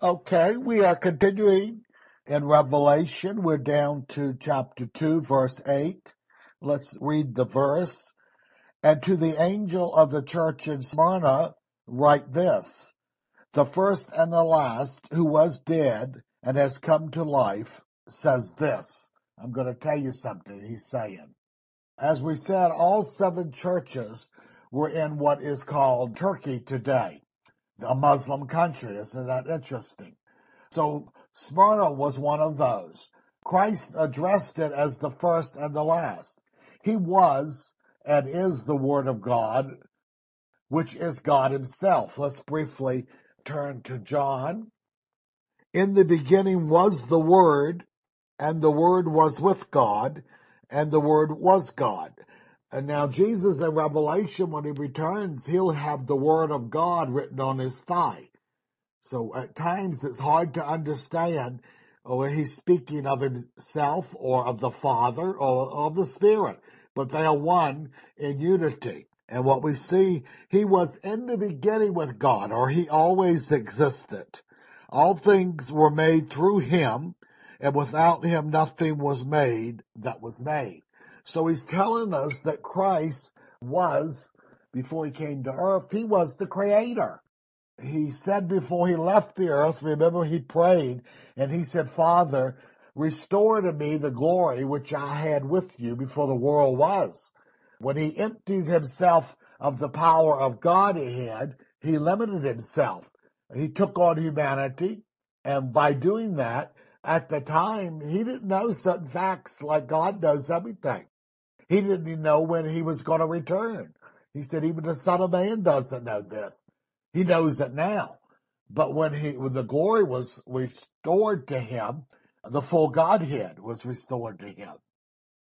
Okay, we are continuing in Revelation. We're down to chapter 2, verse 8. Let's read the verse. And to the angel of the church in Smyrna, write this. The first and the last who was dead and has come to life says this. I'm going to tell you something he's saying. As we said, all seven churches were in what is called Turkey today. A Muslim country, isn't that interesting? So Smyrna was one of those. Christ addressed it as the first and the last. He was and is the Word of God, which is God Himself. Let's briefly turn to John. In the beginning was the Word, and the Word was with God, and the Word was God. And now Jesus in Revelation, when he returns, he'll have the Word of God written on his thigh. So at times it's hard to understand whether he's speaking of himself or of the Father or of the Spirit. But they are one in unity. And what we see, he was in the beginning with God, or he always existed. All things were made through him, and without him nothing was made that was made. So he's telling us that Christ was, before he came to earth, he was the creator. He said before he left the earth, remember he prayed, and he said, Father, restore to me the glory which I had with you before the world was. When he emptied himself of the power of God he had, he limited himself. He took on humanity, and by doing that, at the time, he didn't know certain facts like God knows everything. He didn't even know when he was going to return. He said, even the Son of Man doesn't know this. He knows it now. But when the glory was restored to him, the full Godhead was restored to him.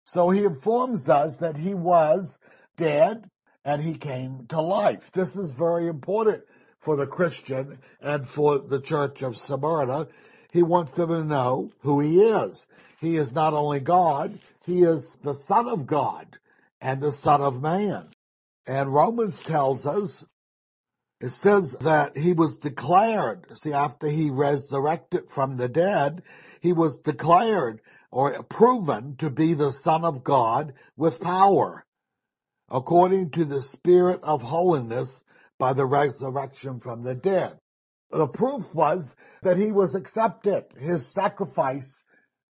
So he informs us that he was dead and he came to life. This is very important for the Christian and for the Church of Smyrna. He wants them to know who he is. He is not only God, he is the Son of God and the Son of Man. And Romans tells us, it says that he was declared, see, after he resurrected from the dead, he was declared or proven to be the Son of God with power, according to the Spirit of holiness by the resurrection from the dead. The proof was that he was accepted. His sacrifice,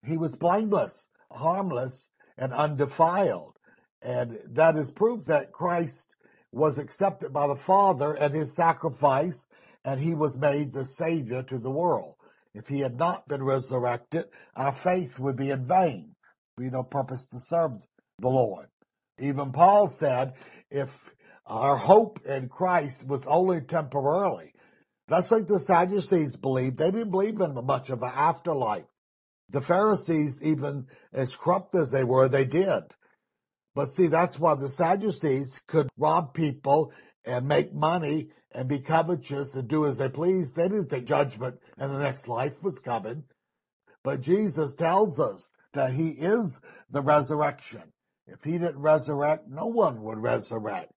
he was blameless, harmless, and undefiled. And that is proof that Christ was accepted by the Father and his sacrifice, and he was made the Savior to the world. If he had not been resurrected, our faith would be in vain. We no purpose to serve the Lord. Even Paul said, if our hope in Christ was only temporarily, that's like the Sadducees believed. They didn't believe in much of an afterlife. The Pharisees, even as corrupt as they were, they did. But see, that's why the Sadducees could rob people and make money and be covetous and do as they pleased. They didn't think judgment and the next life was coming. But Jesus tells us that he is the resurrection. If he didn't resurrect, no one would resurrect.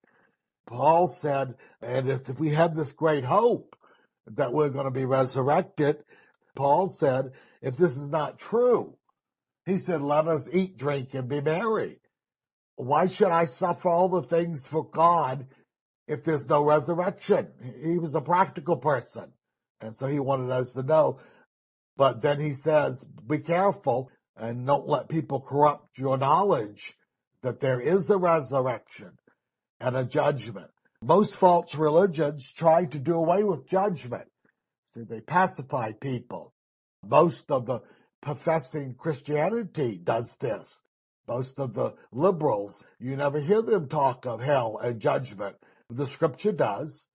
Paul said, and if we have this great hope, that we're going to be resurrected, Paul said, if this is not true, he said, let us eat, drink, and be merry. Why should I suffer all the things for God if there's no resurrection? He was a practical person, and so he wanted us to know. But then he says, be careful and don't let people corrupt your knowledge that there is a resurrection and a judgment. Most false religions tried to do away with judgment. See, they pacify people. Most of the professing Christianity does this. Most of the liberals, you never hear them talk of hell and judgment. The scripture does.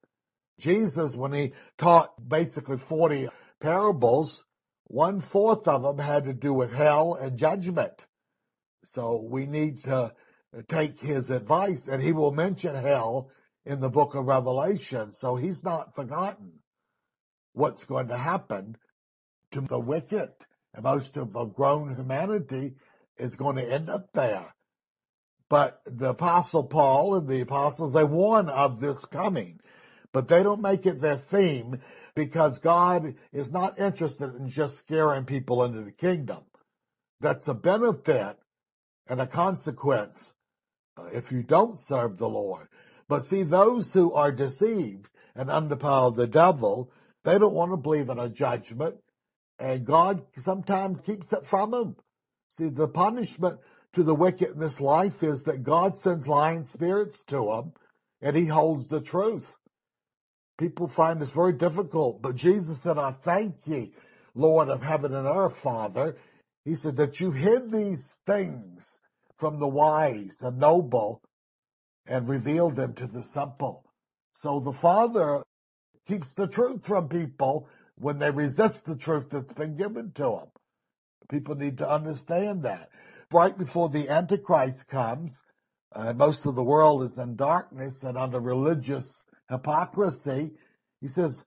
Jesus, when he taught basically 40 parables, 1/4 of them had to do with hell and judgment. So we need to take his advice, and he will mention hell in the book of Revelation, so he's not forgotten what's going to happen to the wicked. And most of the grown humanity is going to end up there. But the Apostle Paul and the apostles, they warn of this coming, but they don't make it their theme because God is not interested in just scaring people into the kingdom. That's a benefit and a consequence if you don't serve the Lord. But see, those who are deceived and under the power of the devil, they don't want to believe in a judgment, and God sometimes keeps it from them. See, the punishment to the wicked in this life is that God sends lying spirits to them, and he holds the truth. People find this very difficult, but Jesus said, I thank ye, Lord of heaven and earth, Father. He said that you hid these things from the wise and noble and revealed them to the simple. So the Father keeps the truth from people when they resist the truth that's been given to them. People need to understand that. Right before the Antichrist comes, most of the world is in darkness and under religious hypocrisy. He says,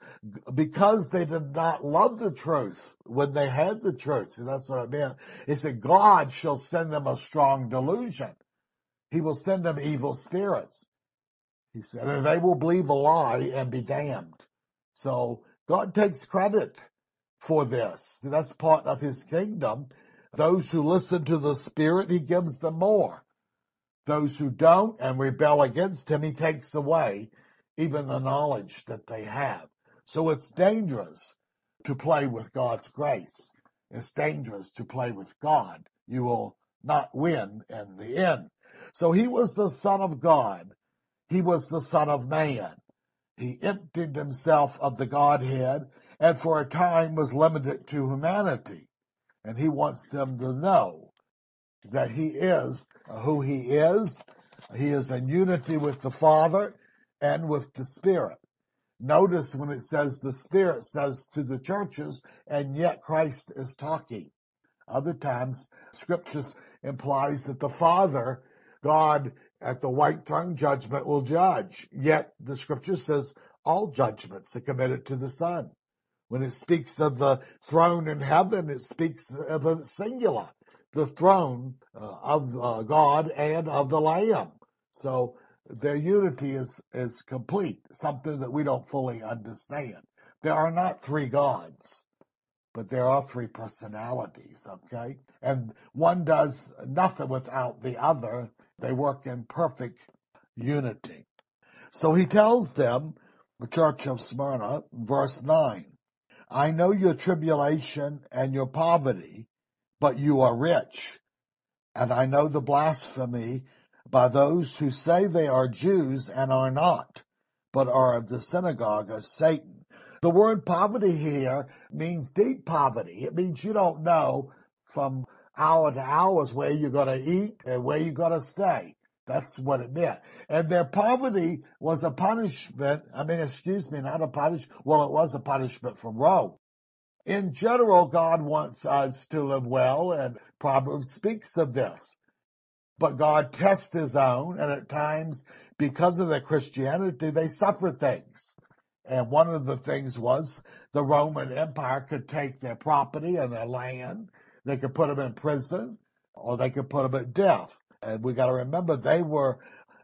because they did not love the truth when they had the truth. See, that's what it meant. He said, God shall send them a strong delusion. He will send them evil spirits. He said, and they will believe a lie and be damned. So God takes credit for this. That's part of his kingdom. Those who listen to the Spirit, he gives them more. Those who don't and rebel against him, he takes away even the knowledge that they have. So it's dangerous to play with God's grace. It's dangerous to play with God. You will not win in the end. So he was the Son of God. He was the Son of Man. He emptied himself of the Godhead and for a time was limited to humanity. And he wants them to know that he is who he is. He is in unity with the Father and with the Spirit. Notice when it says the Spirit says to the churches, and yet Christ is talking. Other times, Scripture implies that the Father, God, at the white throne judgment will judge. Yet the Scripture says all judgments are committed to the Son. When it speaks of the throne in heaven, it speaks of a singular, the throne of God and of the Lamb. So their unity is complete, something that we don't fully understand. There are not three gods, but there are three personalities, okay? And one does nothing without the other. They work in perfect unity. So he tells them, the church of Smyrna, verse 9, I know your tribulation and your poverty, but you are rich. And I know the blasphemy by those who say they are Jews and are not, but are of the synagogue of Satan. The word poverty here means deep poverty. It means you don't know from hour to hours where you're going to eat and where you're going to stay. That's what it meant. And their poverty was a punishment. It was a punishment from Rome. In general, God wants us to live well, and Proverbs speaks of this. But God tests his own, and at times, because of their Christianity, they suffer things. And one of the things was the Roman Empire could take their property and their land. They could put them in prison, or they could put them at death. And we got to remember, they were,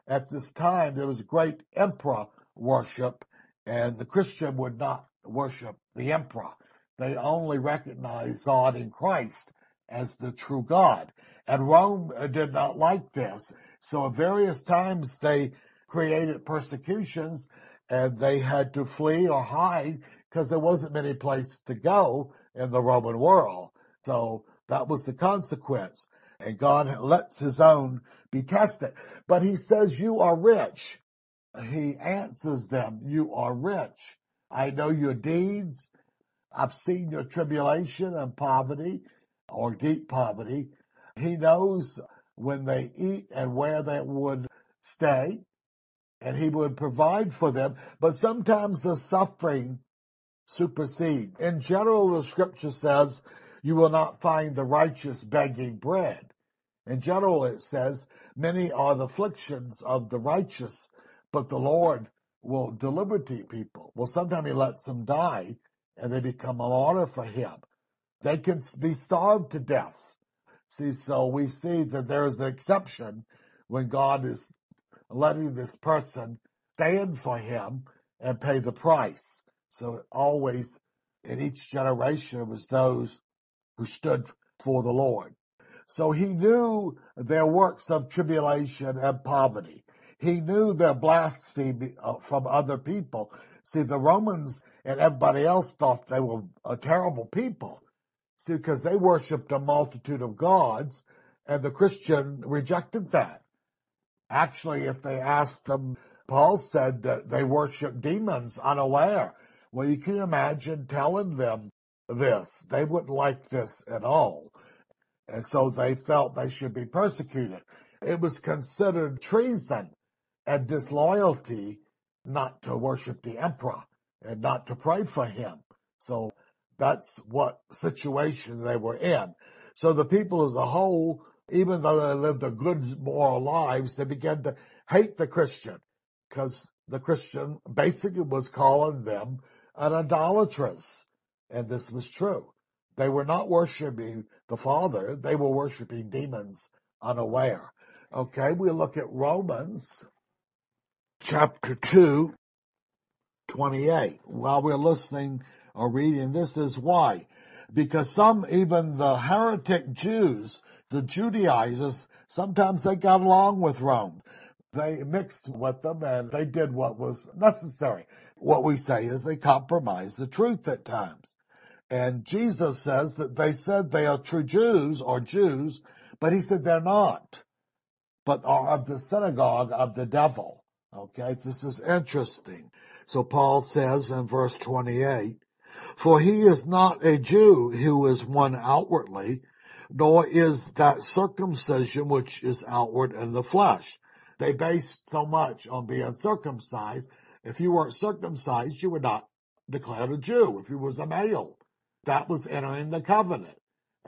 at this time, there was great emperor worship, and the Christian would not worship the emperor. They only recognized God in Christ as the true God. And Rome did not like this. So at various times, they created persecutions, and they had to flee or hide because there wasn't many places to go in the Roman world. So that was the consequence. And God lets his own be tested. But he says, you are rich. He answers them, you are rich. I know your deeds. I've seen your tribulation and poverty, or deep poverty. He knows when they eat and where they would stay, and he would provide for them. But sometimes the suffering supersedes. In general, the Scripture says, you will not find the righteous begging bread. In general, it says, many are the afflictions of the righteous, but the Lord will deliver to people. Well, sometimes he lets them die, and they become a martyr for him. They can be starved to death. See, so we see that there is an exception when God is letting this person stand for him and pay the price. So always in each generation it was those who stood for the Lord. So he knew their works of tribulation and poverty. He knew their blasphemy from other people. See, the Romans and everybody else thought they were a terrible people. See, because they worshipped a multitude of gods, and the Christian rejected that. Actually, if they asked them, Paul said that they worship demons unaware. Well, you can imagine telling them this. They wouldn't like this at all. And so they felt they should be persecuted. It was considered treason and disloyalty not to worship the emperor and not to pray for him. So that's what situation they were in. So the people as a whole, even though they lived a good moral lives, they began to hate the Christian, because the Christian basically was calling them an idolatress. And this was true. They were not worshiping the Father. They were worshiping demons unaware. Okay, we look at Romans chapter 2, 28. While we're listening or reading, this is why. Because some, even the heretic Jews, the Judaizers, sometimes they got along with Rome. They mixed with them and they did what was necessary. What we say is they compromised the truth at times. And Jesus says that they said they are true Jews or Jews, but he said they're not, but are of the synagogue of the devil. Okay, this is interesting. So Paul says in verse 28, for he is not a Jew who is one outwardly, nor is that circumcision which is outward in the flesh. They based so much on being circumcised. If you weren't circumcised, you were not declared a Jew. If you was a male, that was entering the covenant.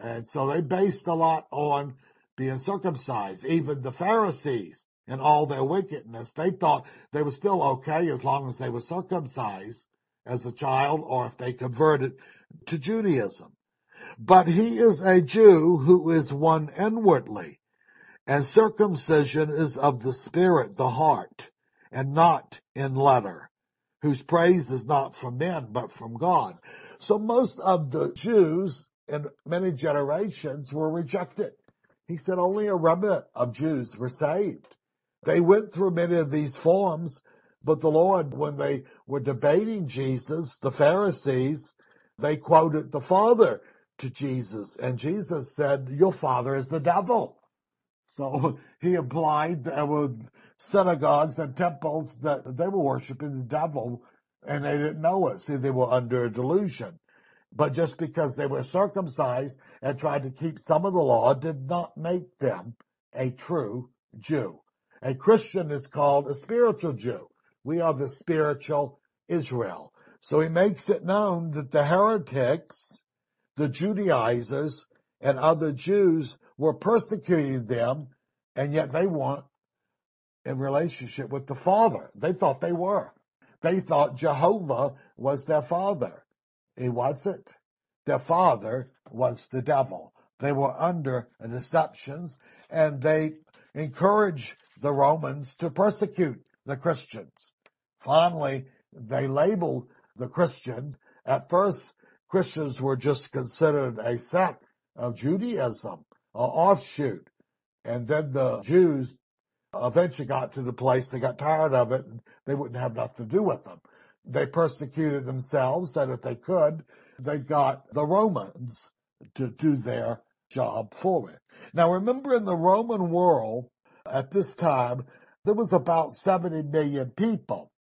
And so they based a lot on being circumcised. Even the Pharisees and all their wickedness, they thought they were still okay as long as they were circumcised as a child, or if they converted to Judaism. But he is a Jew who is one inwardly, and circumcision is of the spirit, the heart, and not in letter, whose praise is not from men, but from God. So most of the Jews in many generations were rejected. He said only a remnant of Jews were saved. They went through many of these forms, but the Lord, when they were debating Jesus, the Pharisees, they quoted the Father to Jesus. And Jesus said, your father is the devil. So he implied there were synagogues and temples that they were worshiping the devil, and they didn't know it. See, they were under a delusion. But just because they were circumcised and tried to keep some of the law did not make them a true Jew. A Christian is called a spiritual Jew. We are the spiritual Israel. So he makes it known that the heretics, the Judaizers, and other Jews were persecuting them, and yet they weren't in relationship with the Father. They thought they were. They thought Jehovah was their Father. He wasn't. Their father was the devil. They were under deceptions, and they encouraged the Romans to persecute the Christians. Finally, they labeled the Christians. At first, Christians were just considered a sect of Judaism, an offshoot. And then the Jews eventually got to the place they got tired of it, and they wouldn't have nothing to do with them. They persecuted themselves, and if they could, they got the Romans to do their job for it. Now, remember, in the Roman world at this time, there was about 70 million people,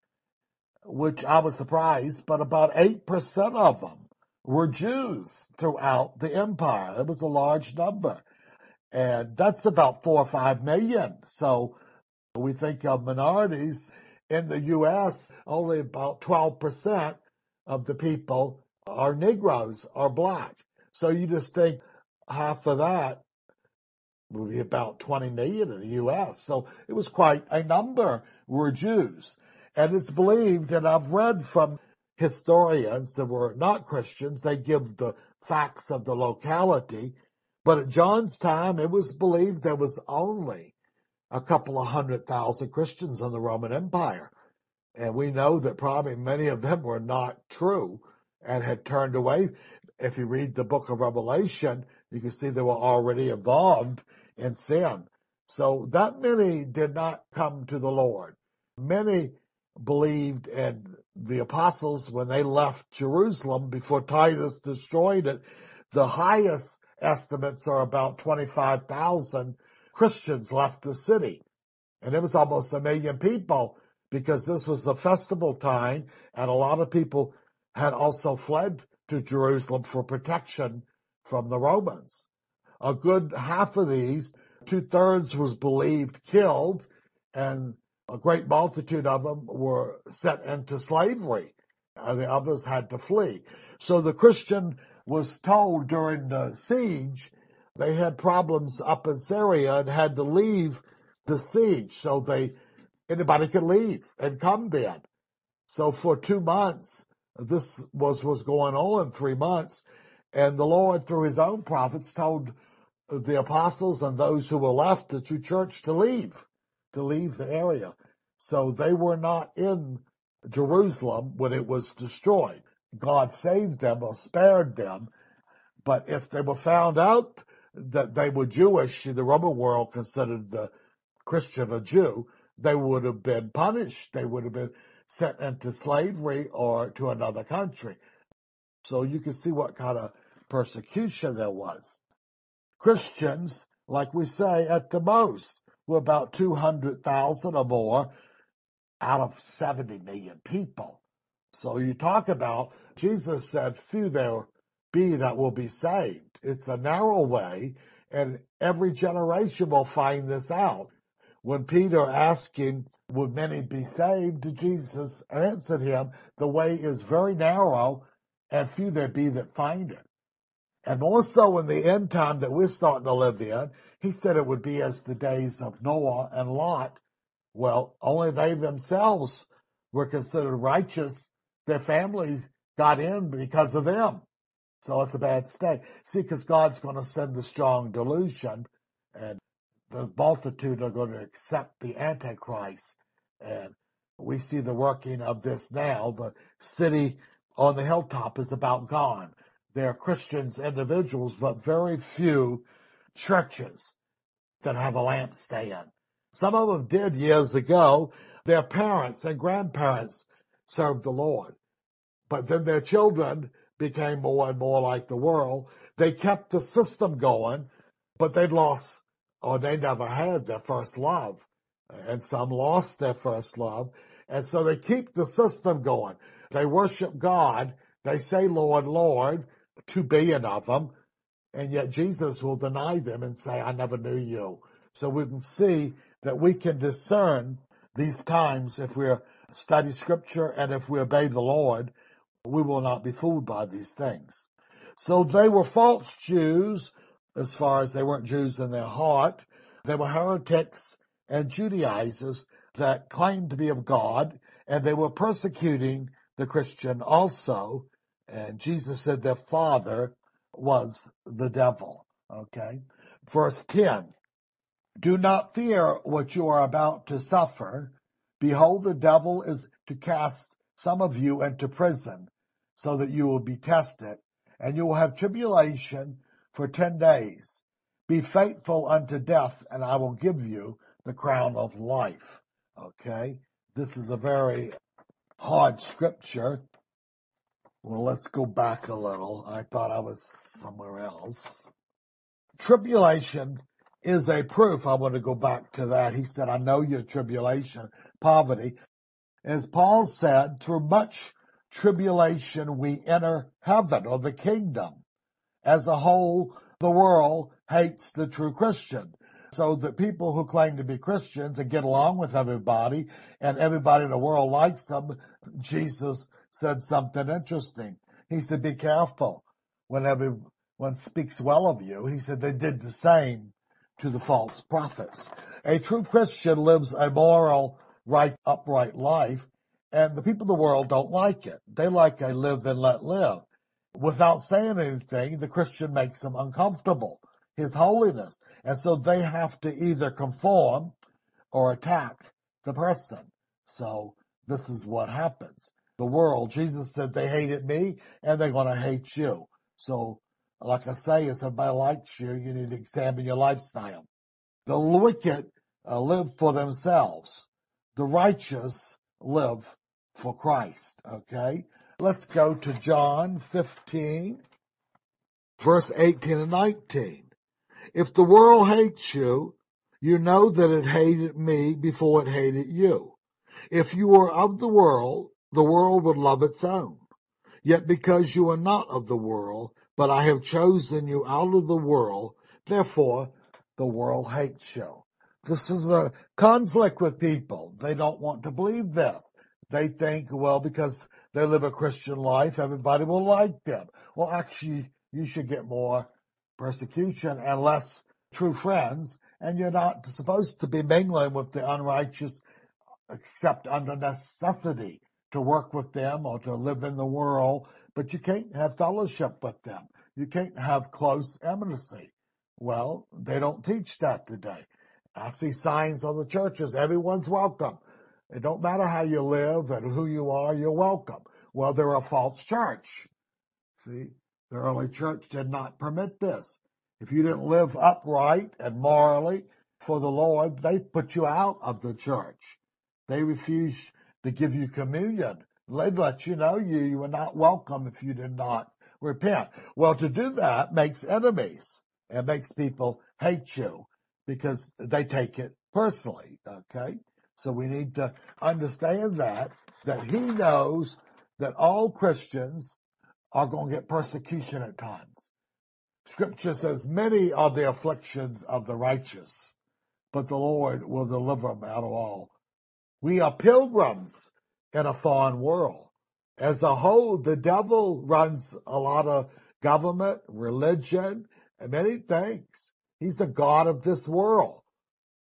which I was surprised, but about 8% of them were Jews throughout the empire. It was a large number, and that's about 4 or 5 million. So we think of minorities in the U.S., only about 12% of the people are Negroes or black. So you just think half of that would be about 20 million in the U.S. So it was quite a number were Jews. And it's believed, and I've read from historians that were not Christians, they give the facts of the locality, but at John's time, it was believed there was only a couple of 100,000 Christians in the Roman Empire. And we know that probably many of them were not true and had turned away. If you read the book of Revelation, you can see they were already involved in sin. So that many did not come to the Lord. Many believed in the apostles when they left Jerusalem before Titus destroyed it. The highest estimates are about 25,000 Christians left the city. And it was almost 1 million people, because this was the festival time, and a lot of people had also fled to Jerusalem for protection from the Romans. A good half of these, 2/3 was believed killed, and a great multitude of them were sent into slavery, and the others had to flee. So the Christian was told during the siege, they had problems up in Syria and had to leave the siege, so anybody could leave and come then. So for 2 months, this was going on, 3 months, and the Lord, through his own prophets, told the apostles and those who were left, the true church, to leave the area. So they were not in Jerusalem when it was destroyed. God saved them or spared them, but if they were found out that they were Jewish, the Roman world considered the Christian a Jew, they would have been punished. They would have been sent into slavery or to another country. So you can see what kind of persecution there was. Christians, like we say, at the most, were about 200,000 or more out of 70 million people. So you talk about, Jesus said, few there be that will be saved. It's a narrow way, and every generation will find this out. When Peter asked him, would many be saved? Jesus answered him, the way is very narrow, and few there be that find it. And more so in the end time that we're starting to live in, he said it would be as the days of Noah and Lot. Well, only they themselves were considered righteous. Their families got in because of them. So it's a bad state. See, because God's going to send a strong delusion, and the multitude are going to accept the Antichrist. And we see the working of this now. The city on the hilltop is about gone. There are Christians, individuals, but very few churches that have a lampstand. Some of them did years ago. Their parents and grandparents served the Lord. But then their children became more and more like the world. They kept the system going, but they'd lost, or they never had their first love. And some lost their first love. And so they keep the system going. They worship God. They say, Lord, Lord, 2 billion of them. And yet Jesus will deny them and say, I never knew you. So we can see that we can discern these times. If we study Scripture and if we obey the Lord, we will not be fooled by these things. So they were false Jews, as far as they weren't Jews in their heart. They were heretics and Judaizers that claimed to be of God, and they were persecuting the Christian also. And Jesus said their father was the devil. Okay. Verse 10. Do not fear what you are about to suffer. Behold, the devil is to cast some of you into prison, so that you will be tested, and you will have tribulation for 10 days. Be faithful unto death, and I will give you the crown of life. Okay. This is a very hard scripture. Well, let's go back a little. I thought I was somewhere else. Tribulation is a proof. I want to go back to that. He said, I know your tribulation, poverty. As Paul said, through much tribulation we enter heaven, or the kingdom. As a whole, the world hates the true Christian. So the people who claim to be Christians and get along with everybody, and everybody in the world likes them, Jesus said something interesting. He said, be careful when everyone speaks well of you. He said they did the same to the false prophets. A true Christian lives a moral, upright life, and the people of the world don't like it. They like a live and let live. Without saying anything, the Christian makes them uncomfortable. His holiness. And so they have to either conform or attack the person. So This is what happens. The world, Jesus said, they hated me and they're going to hate you. So like I say, if somebody likes you, you need to examine your lifestyle. The wicked live for themselves. The righteous live for Christ. Okay. Let's go to John 15, verse 18 and 19. If the world hates you, you know that it hated me before it hated you. If you were of the world would love its own. Yet because you are not of the world, but I have chosen you out of the world, therefore the world hates you. This is the conflict with people. They don't want to believe this. They think, well, because they live a Christian life, everybody will like them. Well, actually, you should get more persecution and less true friends, and you're not supposed to be mingling with the unrighteous except under necessity to work with them or to live in the world, but you can't have fellowship with them. You can't have close intimacy. Well, they don't teach that today. I see signs on the churches. Everyone's welcome. It don't matter how you live and who you are, you're welcome. Well, they're a false church. See, the early church did not permit this. If you didn't live upright and morally for the Lord, they put you out of the church. They refused to give you communion. They'd let you know you were not welcome if you did not repent. Well, to do that makes enemies. It makes people hate you because they take it personally, okay? So we need to understand that he knows that all Christians are going to get persecution at times. Scripture says, many are the afflictions of the righteous, but the Lord will deliver them out of all. We are pilgrims in a foreign world. As a whole, the devil runs a lot of government, religion, and many things. He's the god of this world.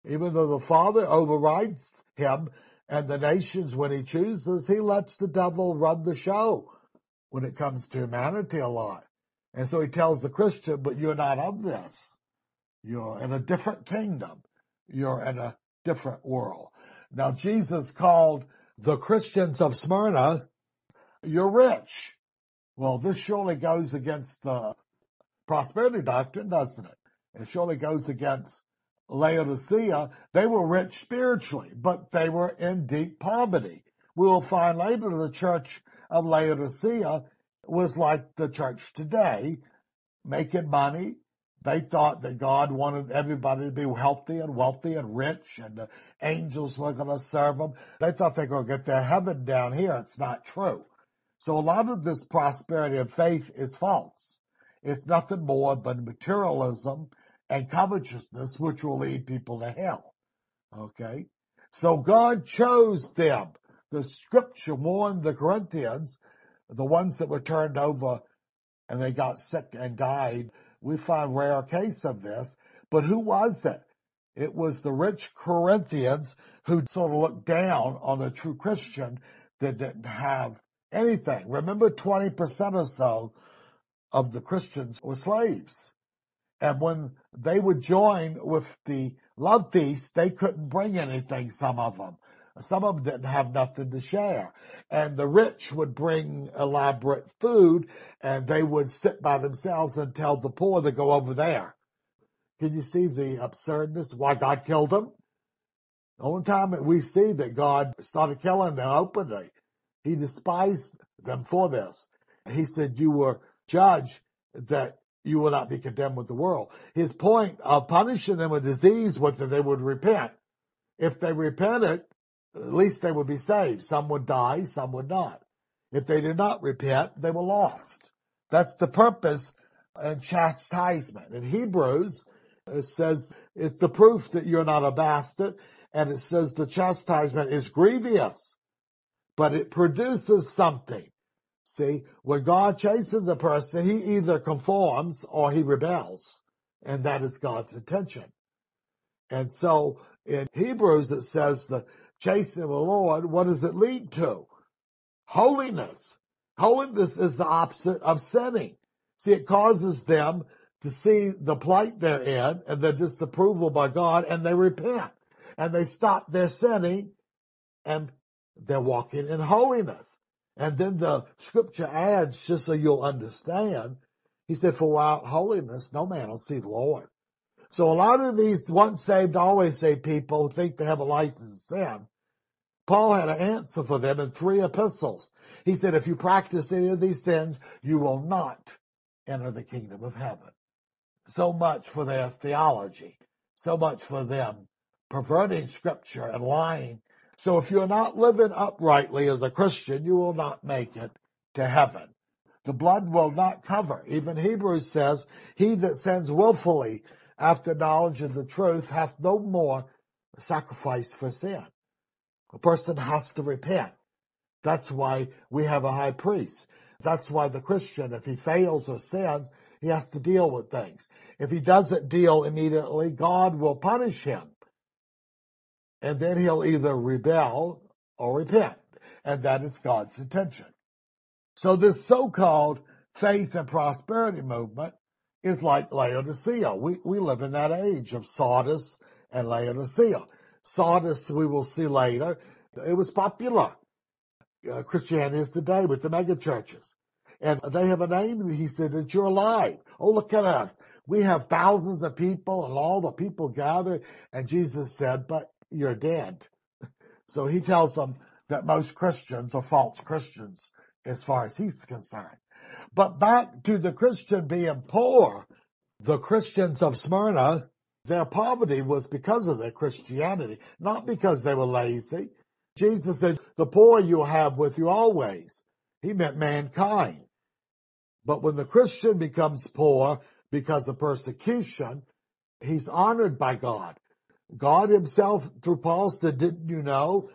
Even though the Father overrides him and the nations when he chooses, he lets the devil run the show when it comes to humanity a lot. And so he tells the Christian, but you're not of this. You're in a different kingdom. You're in a different world. Now, Jesus called the Christians of Smyrna, you're rich. Well, this surely goes against the prosperity doctrine, doesn't it? It surely goes against Laodicea. They were rich spiritually, but they were in deep poverty. We will find later the church of Laodicea was like the church today, making money. They thought that God wanted everybody to be healthy and wealthy and rich, and the angels were going to serve them. They thought they were going to get their heaven down here. It's not true. So a lot of this prosperity of faith is false. It's nothing more than materialism and covetousness, which will lead people to hell. Okay? So God chose them. The scripture warned the Corinthians, the ones that were turned over and they got sick and died. We find rare case of this. But who was it? It was the rich Corinthians who sort of looked down on the true Christian that didn't have anything. Remember, 20% or so of the Christians were slaves. And when they would join with the love feast, they couldn't bring anything, some of them. Some of them didn't have nothing to share. And the rich would bring elaborate food, and they would sit by themselves and tell the poor to go over there. Can you see the absurdness, why God killed them? The only time that we see that God started killing them openly, he despised them for this. He said, you were judged that you will not be condemned with the world. His point of punishing them with disease was that they would repent. If they repented, at least they would be saved. Some would die, some would not. If they did not repent, they were lost. That's the purpose and chastisement. In Hebrews, it says it's the proof that you're not a bastard, and it says the chastisement is grievous, but it produces something. See, when God chases a person, he either conforms or he rebels, and that is God's intention. And so in Hebrews, it says that chasing the Lord, what does it lead to? Holiness. Holiness is the opposite of sinning. See, it causes them to see the plight they're in and the disapproval by God, and they repent. And they stop their sinning and they're walking in holiness. And then the scripture adds, just so you'll understand, he said, for without holiness, no man will see the Lord. So a lot of these once saved, always saved people who think they have a license to sin, Paul had an answer for them in 3 epistles. He said, if you practice any of these sins, you will not enter the kingdom of heaven. So much for their theology. So much for them perverting scripture and lying. So if you're not living uprightly as a Christian, you will not make it to heaven. The blood will not cover. Even Hebrews says, he that sins willfully after knowledge of the truth hath no more sacrifice for sin. A person has to repent. That's why we have a high priest. That's why the Christian, if he fails or sins, he has to deal with things. If he doesn't deal immediately, God will punish him. And then he'll either rebel or repent. And that is God's intention. So this so-called faith and prosperity movement is like Laodicea. We live in that age of Sardis and Laodicea. Sardis, we will see later, it was popular. Christianity is today with the megachurches. And they have a name, he said, that you're alive. Oh, look at us. We have thousands of people and all the people gathered. And Jesus said, but you're dead. So he tells them that most Christians are false Christians as far as he's concerned. But back to the Christian being poor, the Christians of Smyrna, their poverty was because of their Christianity, not because they were lazy. Jesus said, the poor you'll have with you always. He meant mankind. But when the Christian becomes poor because of persecution, he's honored by God. God himself, through Paul, said, didn't you know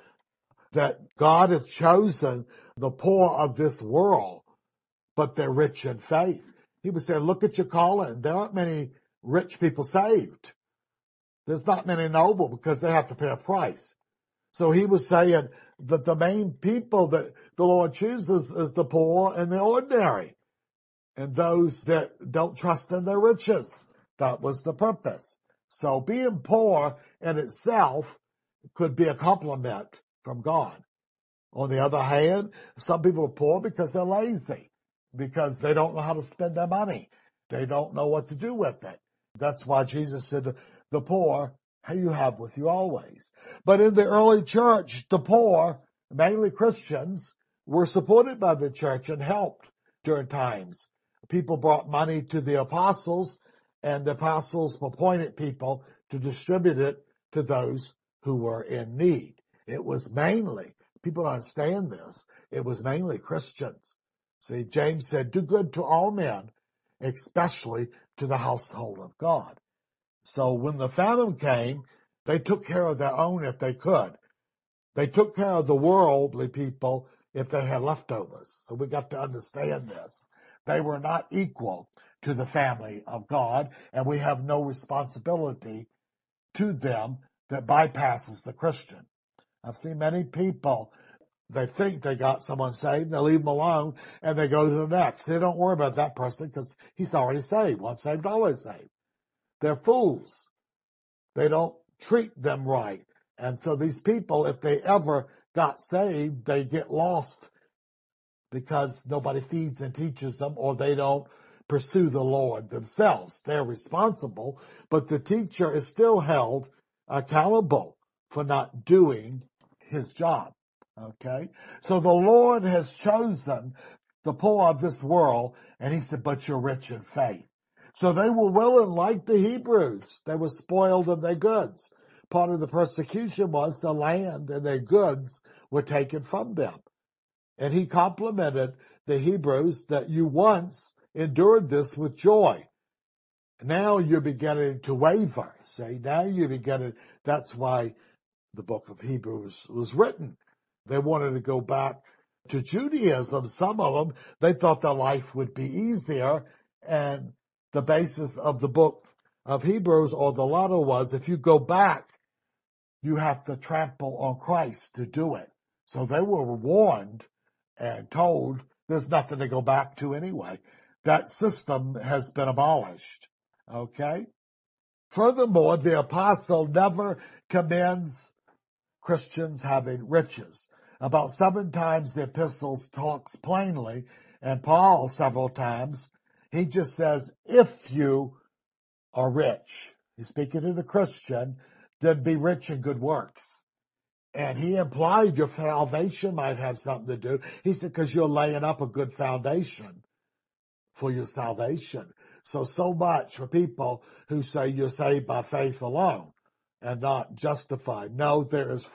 that God has chosen the poor of this world, but they're rich in faith? He was saying, look at your calling. There aren't many rich people saved. There's not many noble because they have to pay a price. So he was saying that the main people that the Lord chooses is the poor and the ordinary and those that don't trust in their riches. That was the purpose. So being poor in itself could be a compliment from God. On the other hand, some people are poor because they're lazy, because they don't know how to spend their money. They don't know what to do with it. That's why Jesus said, the poor you have with you always. But in the early church, the poor, mainly Christians, were supported by the church and helped during times. People brought money to the apostles, and the apostles appointed people to distribute it to those who were in need. It was mainly, people don't understand this, it was mainly Christians. See, James said, do good to all men, especially to the household of God. So when the famine came, they took care of their own if they could. They took care of the worldly people if they had leftovers. So we got to understand this. They were not equal to the family of God, and we have no responsibility to them that bypasses the Christian. I've seen many people, they think they got someone saved, and they leave them alone, and they go to the next. They don't worry about that person because he's already saved. Once saved, always saved. They're fools. They don't treat them right. And so these people, if they ever got saved, they get lost because nobody feeds and teaches them, or they don't pursue the Lord themselves. They're responsible, but the teacher is still held accountable for not doing his job. Okay, so the Lord has chosen the poor of this world, and he said, but you're rich in faith. So they were willing, like the Hebrews, they were spoiled of their goods. Part of the persecution was the land and their goods were taken from them. And he complimented the Hebrews that you once endured this with joy. Now you're beginning to waver. See, now you're beginning, that's why the book of Hebrews was written. They wanted to go back to Judaism. Some of them, they thought their life would be easier. And the basis of the book of Hebrews or the Latter was, if you go back, you have to trample on Christ to do it. So they were warned and told there's nothing to go back to anyway. That system has been abolished. Okay? Furthermore, the apostle never commends Christians having riches. About seven times the epistles talks plainly, and Paul several times, he just says, if you are rich, he's speaking to the Christian, then be rich in good works. And he implied your salvation might have something to do. He said, because you're laying up a good foundation for your salvation. So much for people who say you're saved by faith alone and not justified. No, there is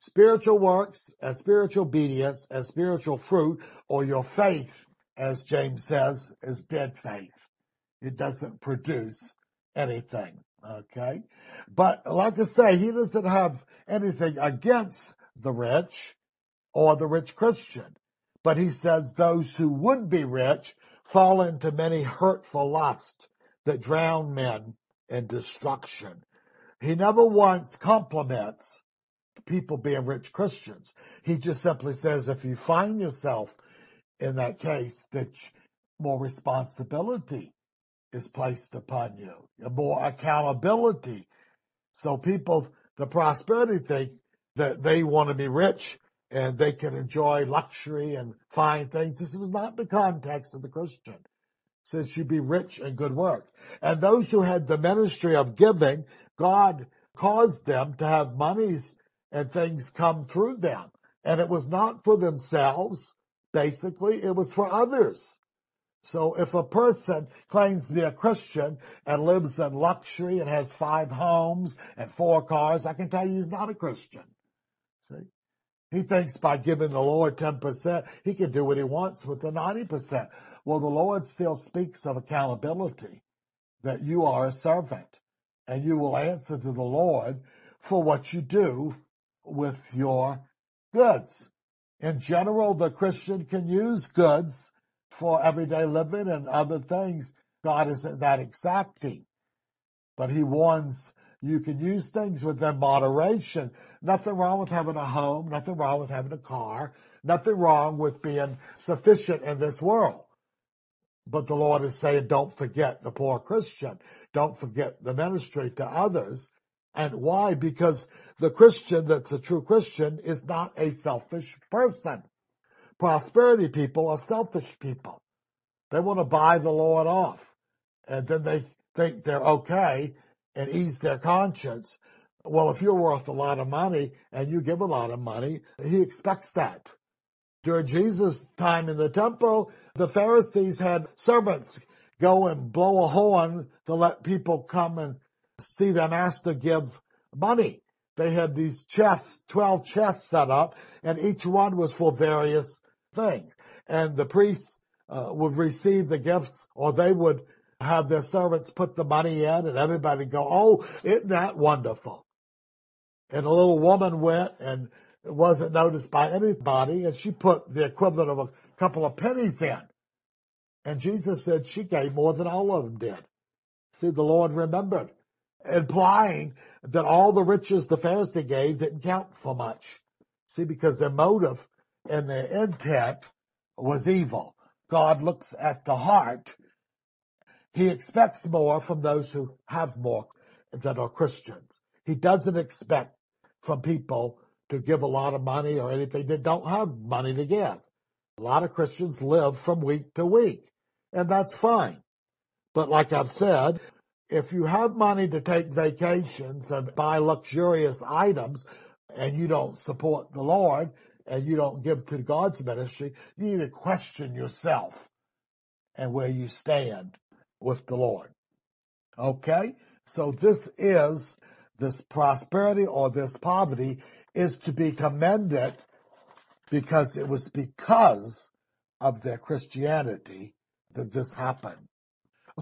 spiritual works and spiritual obedience and spiritual fruit, or your faith, as James says, is dead faith. It doesn't produce anything, okay? But like I say, he doesn't have anything against the rich or the rich Christian. But he says those who would be rich fall into many hurtful lusts that drown men in destruction. He never once compliments people being rich Christians. He just simply says, if you find yourself in that case, that more responsibility is placed upon you, more accountability. So people, the prosperity thing, that they want to be rich and they can enjoy luxury and fine things. This was not the context of the Christian. Since you be rich in good work. And those who had the ministry of giving, God caused them to have monies and things come through them. And it was not for themselves, basically, it was for others. So if a person claims to be a Christian and lives in luxury and has 5 homes and 4 cars, I can tell you he's not a Christian. See? He thinks by giving the Lord 10%, he can do what he wants with the 90%. Well, the Lord still speaks of accountability, that you are a servant, and you will answer to the Lord for what you do with your goods. In general, the Christian can use goods for everyday living and other things. God isn't that exacting, but he warns you can use things within moderation. Nothing wrong with having a home, nothing wrong with having a car, nothing wrong with being sufficient in this world. But the Lord is saying, don't forget the poor Christian. Don't forget the ministry to others. And why? Because the Christian that's a true Christian is not a selfish person. Prosperity people are selfish people. They want to buy the Lord off. And then they think they're okay and ease their conscience. Well, if you're worth a lot of money and you give a lot of money, he expects that. During Jesus' time in the temple, the Pharisees had servants go and blow a horn to let people come and see their master give money. They had these chests, 12 chests set up, and each one was for various things. And the priests would receive the gifts, or they would have their servants put the money in, and everybody would go, oh, isn't that wonderful? And a little woman went and it wasn't noticed by anybody, and she put the equivalent of a couple of pennies in. And Jesus said she gave more than all of them did. See, the Lord remembered, implying that all the riches the Pharisee gave didn't count for much. See, because their motive and their intent was evil. God looks at the heart. He expects more from those who have more that are Christians. He doesn't expect from people to give a lot of money or anything that don't have money to give. A lot of Christians live from week to week, and that's fine. But like I've said, if you have money to take vacations and buy luxurious items, and you don't support the Lord, and you don't give to God's ministry, you need to question yourself and where you stand with the Lord. Okay? So this prosperity or this poverty is to be commended because it was because of their Christianity that this happened.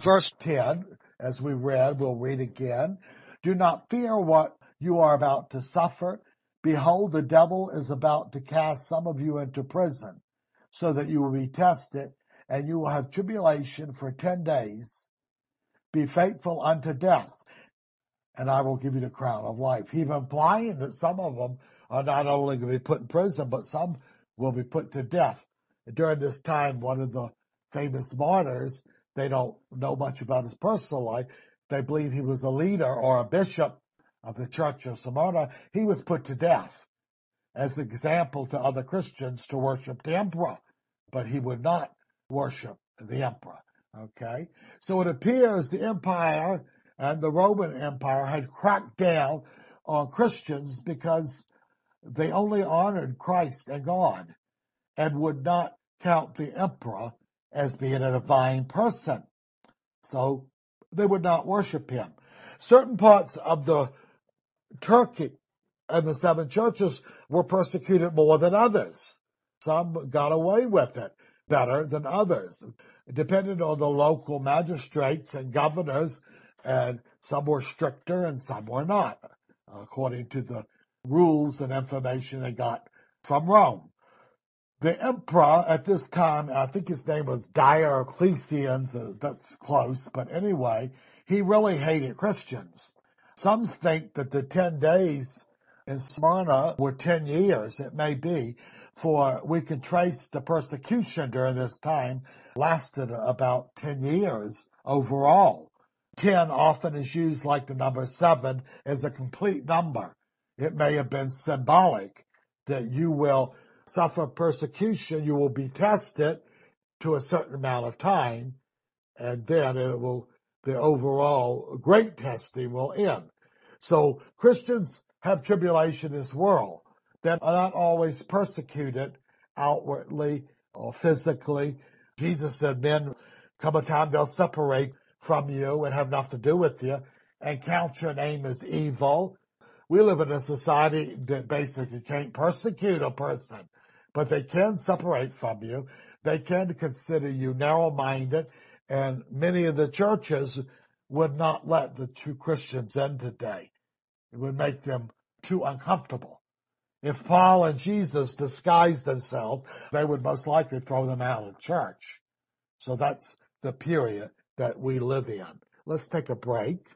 Verse 10, as we read, we'll read again. Do not fear what you are about to suffer. Behold, the devil is about to cast some of you into prison so that you will be tested and you will have tribulation for 10 days. Be faithful unto death, and I will give you the crown of life. Even implying that some of them are not only going to be put in prison, but some will be put to death. During this time, one of the famous martyrs, they don't know much about his personal life. They believe he was a leader or a bishop of the church of Smyrna. He was put to death. as an example to other Christians to worship the emperor, but he would not worship the emperor, okay? So it appears the empire and the Roman Empire had cracked down on Christians because they only honored Christ and God and would not count the emperor as being a divine person. So they would not worship him. Certain parts of the Turkey and the seven churches were persecuted more than others. Some got away with it better than others, depending on the local magistrates and governors, and some were stricter and some were not, according to the rules and information they got from Rome. The emperor at this time, I think his name was Diocletian, so that's close, but anyway, he really hated Christians. Some think that the 10 days in Smyrna were 10 years, it may be, for we can trace the persecution during this time lasted about 10 years overall. 10 often is used like the number 7 as a complete number. It may have been symbolic that you will suffer persecution, you will be tested to a certain amount of time, and then it will, the overall great testing will end. So Christians have tribulation in this world. They're not always persecuted outwardly or physically. Jesus said, men, come a time they'll separate from you and have nothing to do with you and count your name as evil. We live in a society that basically can't persecute a person, but they can separate from you. They can consider you narrow-minded, and many of the churches would not let the true Christians in today. It would make them too uncomfortable. If Paul and Jesus disguised themselves, they would most likely throw them out of church. So that's the period that we live in. Let's take a break.